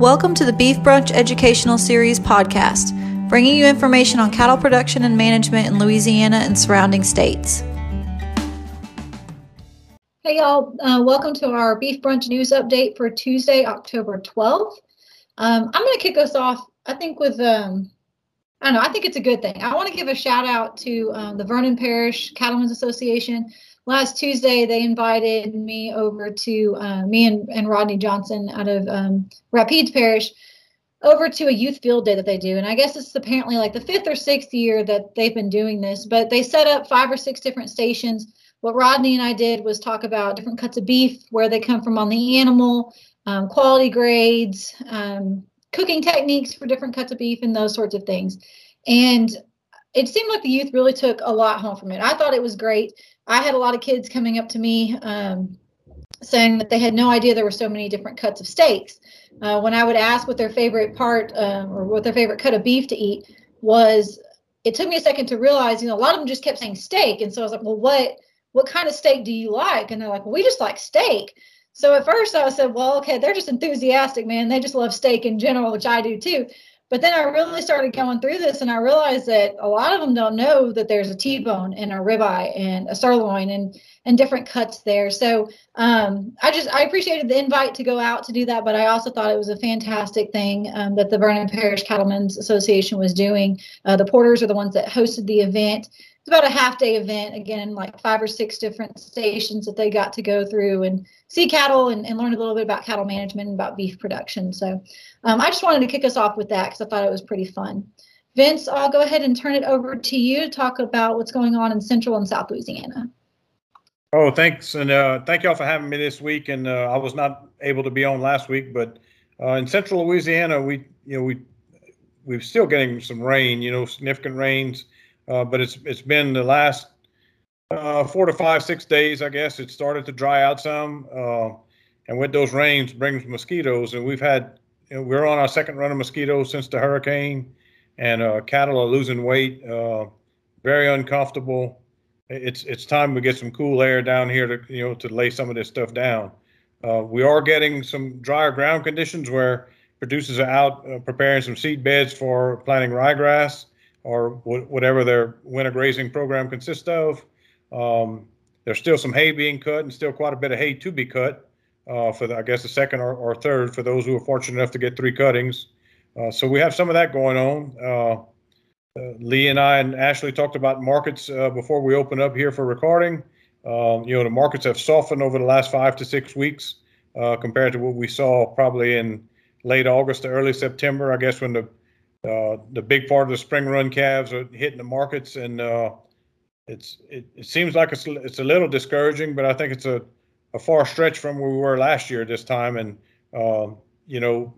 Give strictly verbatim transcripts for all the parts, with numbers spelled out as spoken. Welcome to the Beef Brunch Educational Series podcast, bringing you information on cattle production and management in Louisiana and surrounding states. Hey y'all, uh, welcome to our Beef Brunch News Update for Tuesday, October twelfth. Um, I'm going to kick us off, I think with, um, I don't know, I think it's a good thing. I want to give a shout out to um, the Vernon Parish Cattlemen's Association. Last Tuesday, they invited me over to, uh, me and, and Rodney Johnson out of um, Rapides Parish, over to a youth field day that they do. And I guess it's apparently like the fifth or sixth year that they've been doing this, but they set up five or six different stations. What Rodney and I did was talk about different cuts of beef, where they come from on the animal, um, quality grades, um, cooking techniques for different cuts of beef and those sorts of things. And it seemed like the youth really took a lot home from it. I thought it was great. I had a lot of kids coming up to me um, saying that they had no idea there were so many different cuts of steaks. Uh, when I would ask what their favorite part uh, or what their favorite cut of beef to eat was, it took me a second to realize, you know, a lot of them just kept saying steak. And so I was like, well, what, what kind of steak do you like? And they're like, well, we just like steak. So at first I said, well, okay, they're just enthusiastic, man. They just love steak in general, which I do too. But then I really started going through this, and I realized that a lot of them don't know that there's a T-bone and a ribeye and a sirloin and and different cuts there. So um, I just I appreciated the invite to go out to do that, but I also thought it was a fantastic thing um, that the Vernon Parish Cattlemen's Association was doing. Uh, the Porters are the ones that hosted the event. It's about a half-day event, again, like five or six different stations that they got to go through and see cattle and, and learn a little bit about cattle management and about beef production. So um, I just wanted to kick us off with that because I thought it was pretty fun. Vince, I'll go ahead and turn it over to you to talk about what's going on in Central and South Louisiana. Oh, thanks. And uh, thank y'all for having me this week. And uh, I was not able to be on last week, but uh, in Central Louisiana, we, you know, we, we're still getting some rain, you know, significant rains. Uh, but it's it's been the last uh, four to five, six days, I guess. It started to dry out some, uh, and with those rains brings mosquitoes. And we've had, you know, we're on our second run of mosquitoes since the hurricane, and uh, cattle are losing weight, uh, very uncomfortable. It's it's time we get some cool air down here to, you know, to lay some of this stuff down. Uh, we are getting some drier ground conditions where producers are out uh, preparing some seed beds for planting ryegrass, or whatever their winter grazing program consists of. Um, there's still some hay being cut and still quite a bit of hay to be cut uh, for, the, I guess, the second or, or third for those who are fortunate enough to get three cuttings. Uh, so we have some of that going on. Uh, uh, Lee and I and Ashley talked about markets uh, before we opened up here for recording. Um, you know, the markets have softened over the last five to six weeks uh, compared to what we saw probably in late August to early September, I guess, when the Uh, the big part of the spring run calves are hitting the markets, and uh, it's it, it seems like it's it's a little discouraging, but I think it's a, a far stretch from where we were last year this time. And uh, you know,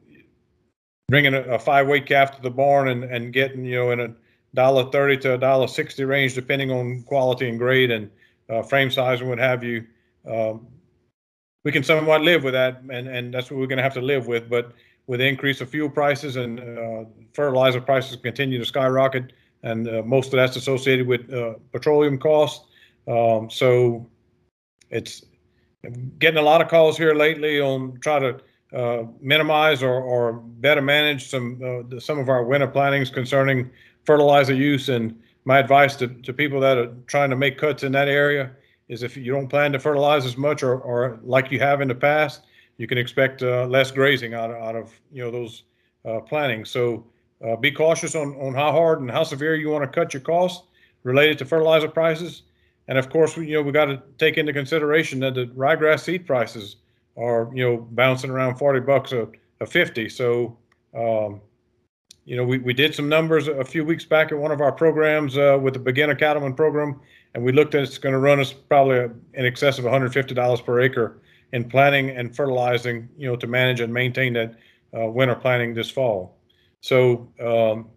bringing a, a five weight calf to the barn and, and getting, you know, in a dollar thirty to a dollar sixty range, depending on quality and grade and uh, frame size and what have you, um, we can somewhat live with that, and and that's what we're going to have to live with, but. With the increase of fuel prices and uh, fertilizer prices continue to skyrocket, and uh, most of that's associated with uh, petroleum costs. Um, so it's getting a lot of calls here lately on try to uh, minimize or, or better manage some uh, some of our winter plantings concerning fertilizer use. And my advice to, to people that are trying to make cuts in that area is if you don't plan to fertilize as much or, or like you have in the past, you can expect uh, less grazing out of, out of, you know, those uh, plantings. So uh, be cautious on, on how hard and how severe you want to cut your costs related to fertilizer prices. And of course, we, you know, we got to take into consideration that the ryegrass seed prices are, you know, bouncing around forty bucks a, a fifty. So, um, you know, we, we did some numbers a few weeks back at one of our programs uh, with the beginner cattleman program, and we looked at it's going to run us probably in excess of one hundred fifty dollars per acre in planting and fertilizing, you know, to manage and maintain that uh, winter planting this fall. So um,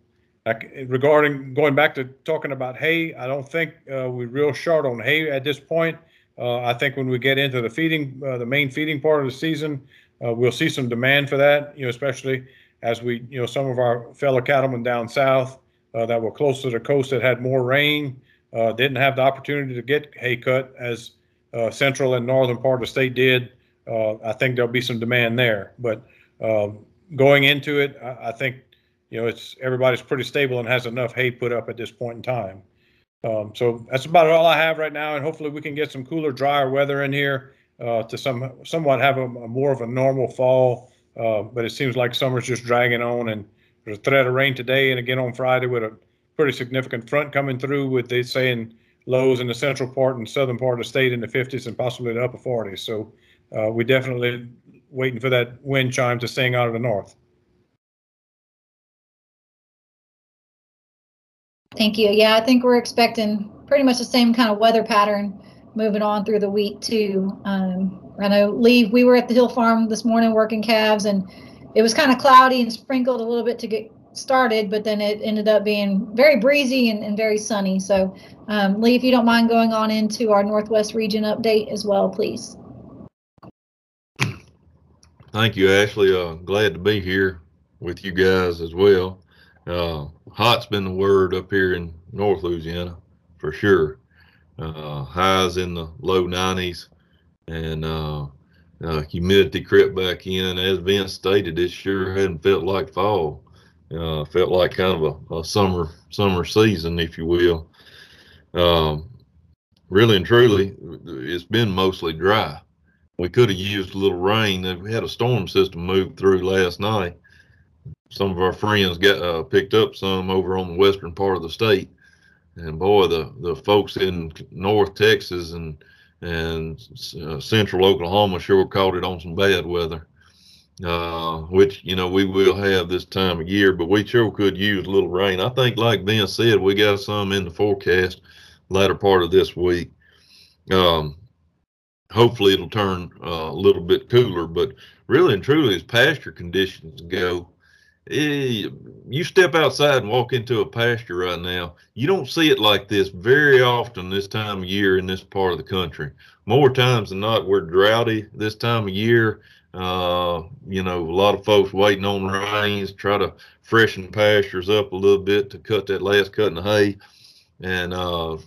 I, regarding going back to talking about hay, I don't think uh, we're real short on hay at this point. Uh, I think when we get into the feeding, uh, the main feeding part of the season, uh, we'll see some demand for that, you know, especially as we, you know, some of our fellow cattlemen down south uh, that were closer to the coast that had more rain, uh, didn't have the opportunity to get hay cut as Uh, central and northern part of the state did. Uh, I think there'll be some demand there, but um, going into it, I, I think, you know, it's everybody's pretty stable and has enough hay put up at this point in time. Um, so that's about all I have right now, and hopefully we can get some cooler, drier weather in here uh, to some somewhat have a, a more of a normal fall. Uh, but it seems like summer's just dragging on, and there's a threat of rain today and again on Friday with a pretty significant front coming through, with they saying lows in the central part and southern part of the state in the fifties and possibly the upper forties. So uh, we're definitely waiting for that wind chime to sing out of the north. Thank you. Yeah, I think we're expecting pretty much the same kind of weather pattern moving on through the week too. Um, I know Lee, we were at the Hill Farm this morning working calves, and it was kind of cloudy and sprinkled a little bit to get started, but then it ended up being very breezy and, and very sunny. So um, Lee, if you don't mind going on into our Northwest Region update as well, please. Thank you, Ashley. Uh, glad to be here with you guys as well. Uh, hot's been the word up here in North Louisiana for sure. Uh, highs in the low nineties, and uh, uh, humidity crept back in. As Vince stated, it sure hadn't felt like fall. Uh, felt like kind of a, a summer summer season, if you will. Um, really and truly, it's been mostly dry. We could have used a little rain. We had a storm system move through last night. Some of our friends got uh, picked up some over on the western part of the state, and boy, the the folks in North Texas and and uh, Central Oklahoma sure caught it on some bad weather, uh, which you know we will have this time of year. But we sure could use a little rain. I think, like Ben said, we got some in the forecast latter part of this week. Um, Hopefully it'll turn uh, a little bit cooler, but really and truly, as pasture conditions go, it, you step outside and walk into a pasture right now, you don't see it like this very often this time of year in this part of the country. More times than not, we're droughty this time of year. Uh, you know, a lot of folks waiting on rains, try to freshen pastures up a little bit to cut that last cutting of hay, and uh,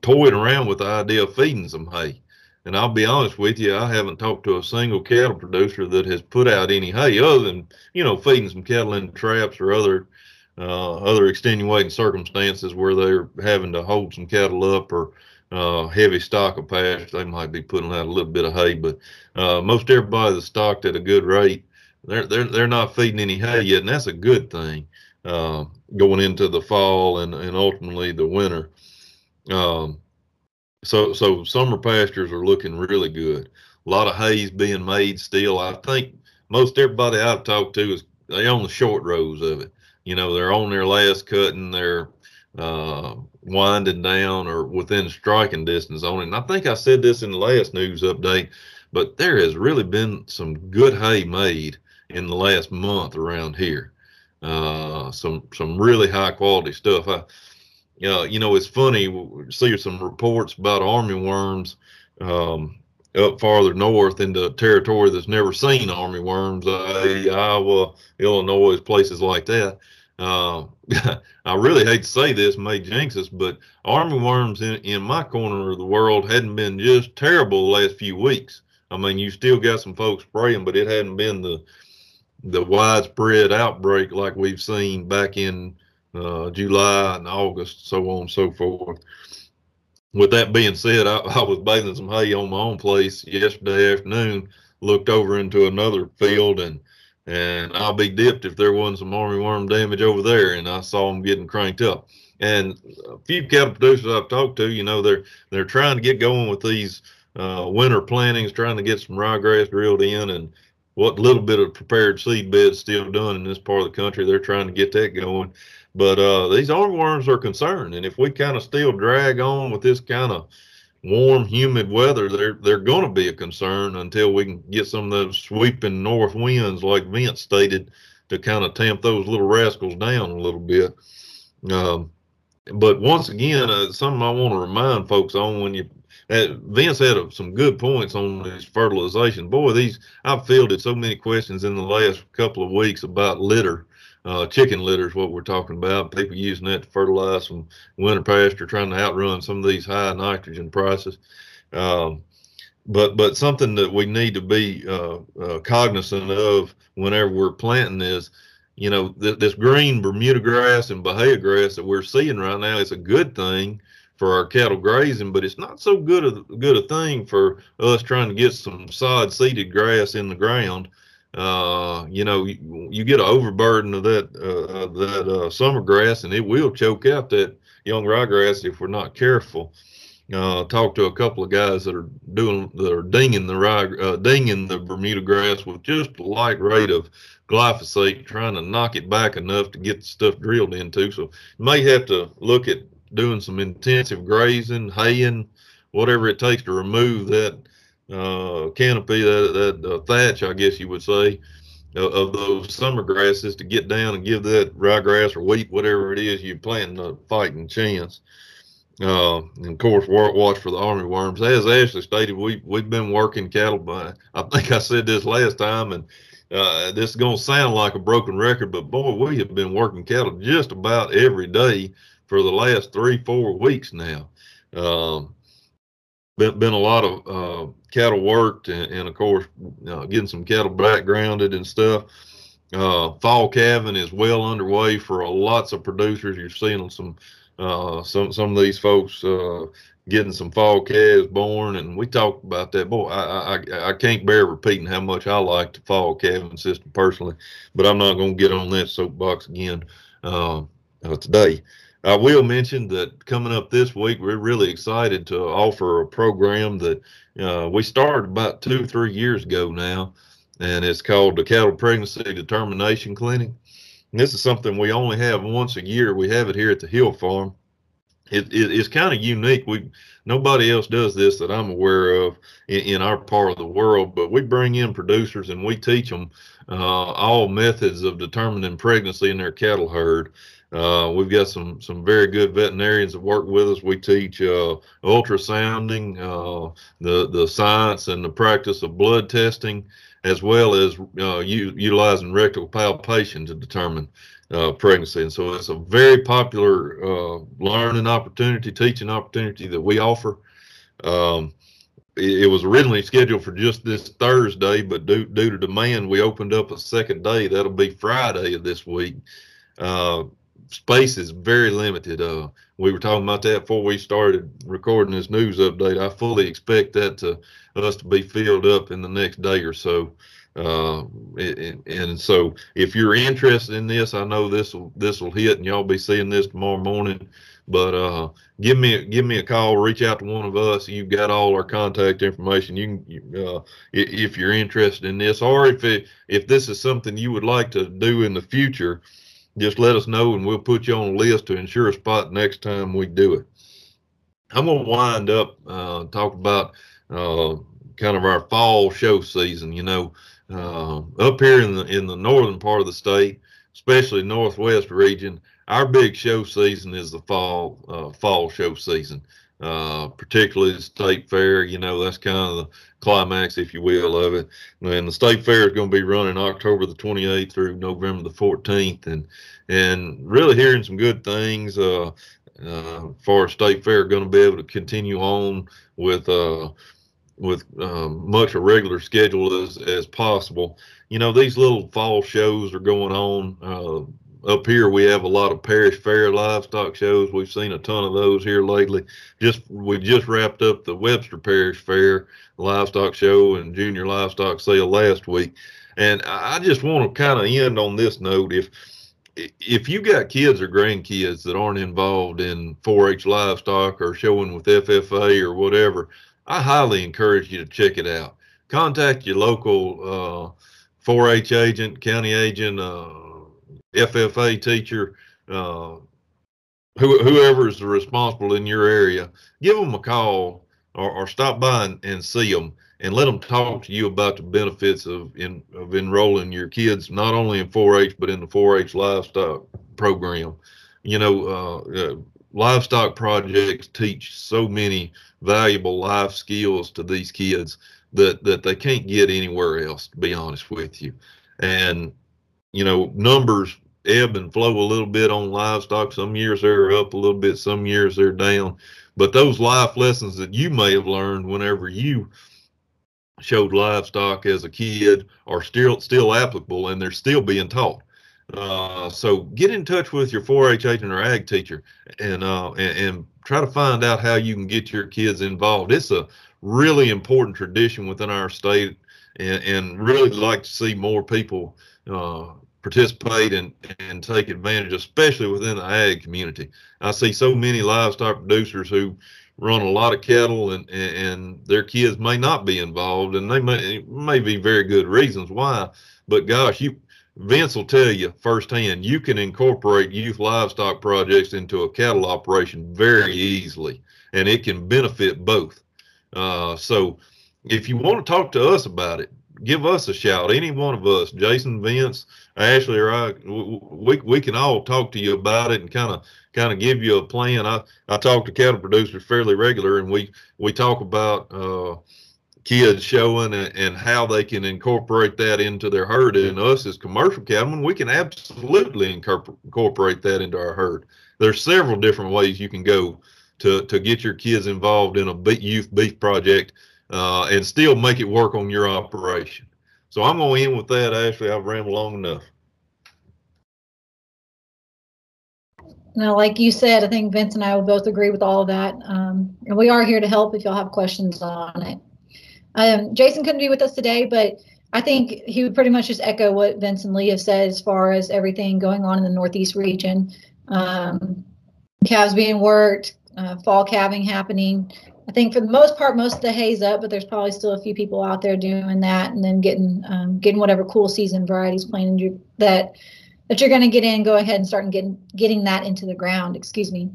toying around with the idea of feeding some hay. And I'll be honest with you, I haven't talked to a single cattle producer that has put out any hay other than, you know, feeding some cattle in traps or other uh, other extenuating circumstances where they're having to hold some cattle up, or uh, heavy stock of pasture. They might be putting out a little bit of hay, but uh, most everybody that's stocked at a good rate, they're, they're, they're not feeding any hay yet, and that's a good thing uh, going into the fall and, and ultimately the winter. Um, So, so summer pastures are looking really good. A lot of hay's being made still. I think most everybody I've talked to is they own the short rows of it. You know, they're on their last cutting, they're uh, winding down or within striking distance on it. And I think I said this in the last news update, but there has really been some good hay made in the last month around here. Uh, some some really high quality stuff. I, Uh, you know, it's funny, we see some reports about army worms um, up farther north into territory that's never seen army worms, uh, Iowa, Illinois, places like that. Uh, I really hate to say this, may jinx us, but army worms in, in my corner of the world hadn't been just terrible the last few weeks. I mean, you still got some folks spraying, but it hadn't been the, the widespread outbreak like we've seen back in Uh, July and August, so on and so forth. With that being said, I, I was bathing some hay on my own place yesterday afternoon, looked over into another field, and and I'll be dipped if there wasn't some army worm damage over there, and I saw them getting cranked up. And a few cattle producers I've talked to, you know, they're, they're trying to get going with these uh, winter plantings, trying to get some ryegrass drilled in, and what little bit of prepared seed bed's still done in this part of the country, they're trying to get that going. But uh, these armyworms are concerned, and if we kind of still drag on with this kind of warm, humid weather, they're they're going to be a concern until we can get some of those sweeping north winds, like Vince stated, to kind of tamp those little rascals down a little bit. Um, but once again, uh, something I want to remind folks on when you. Uh, Vince had uh, some good points on this fertilization. Boy, these I've fielded so many questions in the last couple of weeks about litter, uh, chicken litter is what we're talking about. People using that to fertilize some winter pasture, trying to outrun some of these high nitrogen prices. Um, But but something that we need to be uh, uh, cognizant of whenever we're planting is, you know, th this green Bermuda grass and Bahia grass that we're seeing right now is a good thing for our cattle grazing, but it's not so good a good a thing for us trying to get some sod seeded grass in the ground. Uh, you know, you, you get an overburden of that uh, that uh, summer grass, and it will choke out that young ryegrass if we're not careful. Uh, talked to a couple of guys that are doing that are dinging the rye, uh, dinging the Bermuda grass with just a light rate of glyphosate, trying to knock it back enough to get the stuff drilled into. So you may have to look at doing some intensive grazing, haying, whatever it takes to remove that uh, canopy, that that uh, thatch, I guess you would say, of, of those summer grasses to get down and give that ryegrass or wheat, whatever it is you're planting, a fighting chance. Uh, and of course, watch for the army worms. As Ashley stated, we, we've been working cattle by, I think I said this last time, and uh, this is going to sound like a broken record, but boy, we have been working cattle just about every day for the last three, four weeks now. Um, been, been a lot of uh, cattle worked, and, and of course, uh, getting some cattle back grounded and stuff. Uh, fall calving is well underway for uh, lots of producers. You're seeing some Uh, some some of these folks uh, getting some fall calves born, and we talked about that. Boy, I, I I can't bear repeating how much I like the fall calving system personally, but I'm not going to get on that soapbox again uh, uh, today. I will mention that coming up this week, we're really excited to offer a program that uh, we started about two or three years ago now, and it's called the Cattle Pregnancy Determination Clinic. This is something we only have once a year. We have it here at the Hill Farm. It, it, it's kind of unique. We nobody else does this that I'm aware of in, in our part of the world. But we bring in producers and we teach them uh, all methods of determining pregnancy in their cattle herd. Uh, we've got some some very good veterinarians that work with us. We teach uh, ultrasounding, uh, the the science and the practice of blood testing, as well as uh, u utilizing rectal palpation to determine uh, pregnancy. And so it's a very popular uh, learning opportunity, teaching opportunity that we offer. Um, it, it was originally scheduled for just this Thursday, but due, due to demand, we opened up a second day. That'll be Friday of this week. Uh, space is very limited. Uh, we were talking about that before we started recording this news update. I fully expect that to us to be filled up in the next day or so. Uh, and, and so if you're interested in this, I know this will, this will hit and y'all be seeing this tomorrow morning, but, uh, give me, give me a call, reach out to one of us. You've got all our contact information. You can, uh, if you're interested in this, or if it, if this is something you would like to do in the future, just let us know and we'll put you on a list to ensure a spot next time we do it. I'm going to wind up, uh, talk about, uh, kind of our fall show season. You know, uh, up here in the, in the northern part of the state, especially Northwest region, our big show season is the fall, uh, fall show season, uh, particularly the state fair. You know, that's kind of the climax, if you will, of it. And the state fair is going to be running October the twenty-eighth through November the fourteenth, and and really hearing some good things uh, uh, for state fair. Going to be able to continue on with uh, with uh, much a regular schedule as as possible. You know, these little fall shows are going on. Uh, Up here, we have a lot of parish fair livestock shows. We've seen a ton of those here lately. Just we just wrapped up the Webster Parish Fair livestock show and junior livestock sale last week. And I just want to kind of end on this note. If if you got kids or grandkids that aren't involved in four H livestock or showing with F F A or whatever, I highly encourage you to check it out. Contact your local uh, four H agent, county agent, uh, F F A teacher, uh, who, whoever is responsible in your area. Give them a call or, or stop by and, and see them and let them talk to you about the benefits of, in, of enrolling your kids, not only in four H, but in the four H livestock program. You know, uh, uh, livestock projects teach so many valuable life skills to these kids that, that they can't get anywhere else, to be honest with you. And you know, numbers ebb and flow a little bit on livestock. Some years they're up a little bit, some years they're down. But those life lessons that you may have learned whenever you showed livestock as a kid are still still applicable, and they're still being taught. Uh, so get in touch with your four H agent or ag teacher, and, uh, and and try to find out how you can get your kids involved. It's a really important tradition within our state, and, and really like to see more people uh, participate and, and take advantage, especially within the ag community. I see so many livestock producers who run a lot of cattle, and, and their kids may not be involved, and they may, may be very good reasons why, but gosh, you Vince will tell you firsthand, you can incorporate youth livestock projects into a cattle operation very easily, and it can benefit both. Uh, so if you want to talk to us about it, give us a shout. Any one of us, Jason, Vince, Ashley, or I, we, we can all talk to you about it and kind of kind of give you a plan. I, I talk to cattle producers fairly regular, and we, we talk about uh, kids showing and, and how they can incorporate that into their herd. And us as commercial cattlemen, we can absolutely incorpor- incorporate that into our herd. There's several different ways you can go to, to get your kids involved in a youth beef project uh, and still make it work on your operation. So I'm going to end with that, Ashley. I've rambled long enough. Now, like you said, I think Vince and I would both agree with all of that. Um, and we are here to help if y'all have questions on it. Um, Jason couldn't be with us today, but I think he would pretty much just echo what Vince and Lee have said as far as everything going on in the Northeast region. Um, calves being worked, uh, fall calving happening. I think for the most part, most of the hay's up, but there's probably still a few people out there doing that, and then getting um, getting whatever cool season varieties planted that that you're going to get in. Go ahead and start getting getting that into the ground. Excuse me.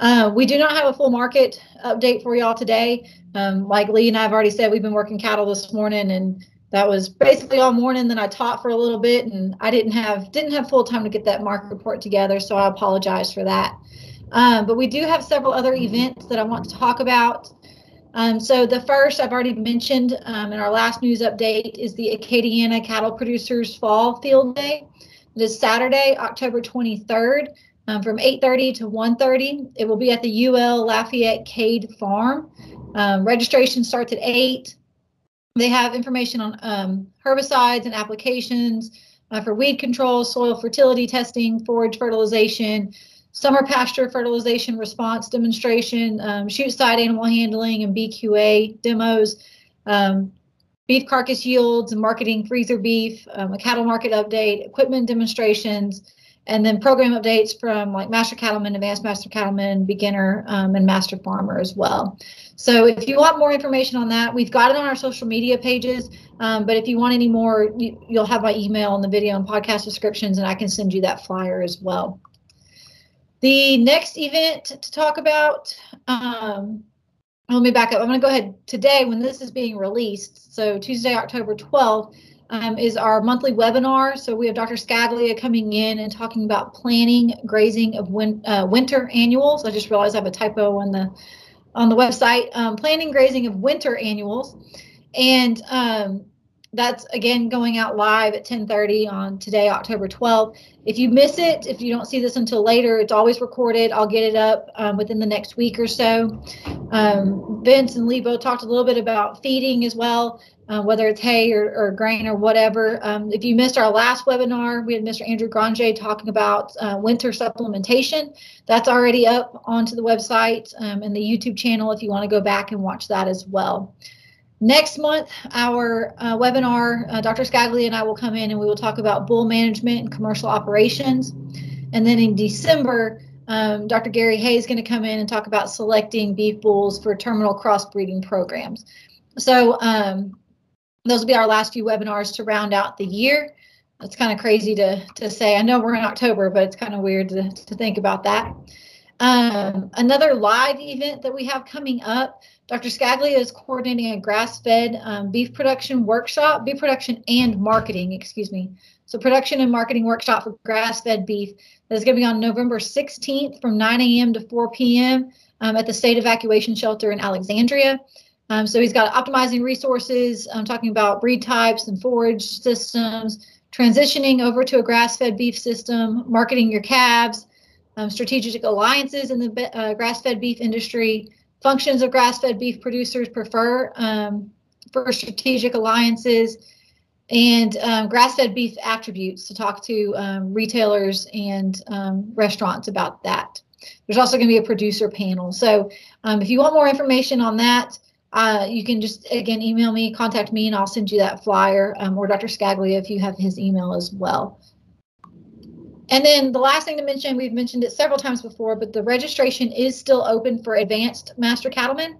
Uh, we do not have a full market update for y'all today. Um, like Lee and I have already said, we've been working cattle this morning, and that was basically all morning. Then I taught for a little bit, and I didn't have didn't have full time to get that market report together, so I apologize for that. Um, but we do have several other events that I want to talk about. Um, so the first I've already mentioned um, in our last news update is the Acadiana Cattle Producers Fall Field Day. It is Saturday, October twenty-third, um, from eight thirty to one thirty. It will be at the U L Lafayette Cade Farm. Um, registration starts at eight. They have information on um, herbicides and applications uh, for weed control, soil fertility testing, forage fertilization, summer pasture fertilization response demonstration, um, shoot side animal handling and B Q A demos, um, beef carcass yields and marketing freezer beef, um, a cattle market update, equipment demonstrations, and then program updates from like master cattlemen, advanced master cattlemen, beginner, um, and master farmer as well. So if you want more information on that, we've got it on our social media pages, um, but if you want any more, you, you'll have my email and the video and podcast descriptions, and I can send you that flyer as well. The next event to talk about, um, let me back up. I'm going to go ahead today when this is being released. So Tuesday, October twelfth um, is our monthly webinar. So we have Doctor Scaglia coming in and talking about planning grazing of win uh, winter annuals. I just realized I have a typo on the on the website. Um, planning grazing of winter annuals. And um, that's, again, going out live at ten thirty on today, October twelfth. If you miss it, if you don't see this until later, it's always recorded. I'll get it up um, within the next week or so. Um, Vince and Lebo talked a little bit about feeding as well, uh, whether it's hay or, or grain or whatever. Um, if you missed our last webinar, we had Mister Andrew Granger talking about uh, winter supplementation. That's already up onto the website um, and the YouTube channel if you want to go back and watch that as well. Next month, our uh, webinar, uh, Doctor Scaglia and I will come in and we will talk about bull management and commercial operations. And then in December, um, Doctor Gary Hay is going to come in and talk about selecting beef bulls for terminal crossbreeding programs. So um, those will be our last few webinars to round out the year. That's kind of crazy to, to say. I know we're in October, but it's kind of weird to, to think about that. Um, another live event that we have coming up, Doctor Scaglia is coordinating a grass-fed um, beef production workshop, beef production and marketing, excuse me. So production and marketing workshop for grass-fed beef. That is going to be on November sixteenth from nine A M to four P M Um, at the State Evacuation Shelter in Alexandria. Um, so he's got optimizing resources, um, talking about breed types and forage systems, transitioning over to a grass-fed beef system, marketing your calves, um, strategic alliances in the uh, grass-fed beef industry, functions of grass-fed beef producers prefer um, for strategic alliances, and um, grass-fed beef attributes to talk to um, retailers and um, restaurants about that. There's also going to be a producer panel. So um, if you want more information on that, uh, you can just, again, email me, contact me, and I'll send you that flyer, um, or Doctor Scaglia if you have his email as well. And then the last thing to mention, we've mentioned it several times before, but the registration is still open for Advanced Master Cattlemen.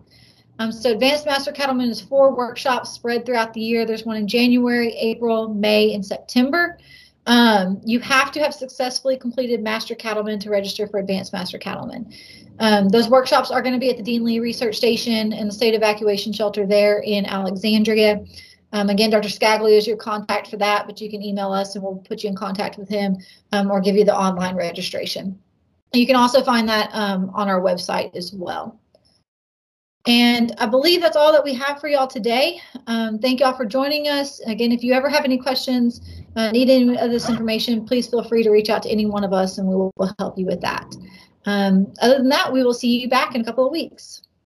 Um, so Advanced Master Cattlemen is four workshops spread throughout the year. There's one in January, April, May, and September. Um, you have to have successfully completed Master Cattlemen to register for Advanced Master Cattlemen. Um, those workshops are going to be at the Dean Lee Research Station and the State Evacuation Shelter there in Alexandria. Um, again, Doctor Scaglia is your contact for that, but you can email us and we'll put you in contact with him um, or give you the online registration. You can also find that um, on our website as well. And I believe that's all that we have for y'all today. Um, thank y'all for joining us. Again, if you ever have any questions, uh, need any of this information, please feel free to reach out to any one of us and we will help you with that. Um, other than that, we will see you back in a couple of weeks.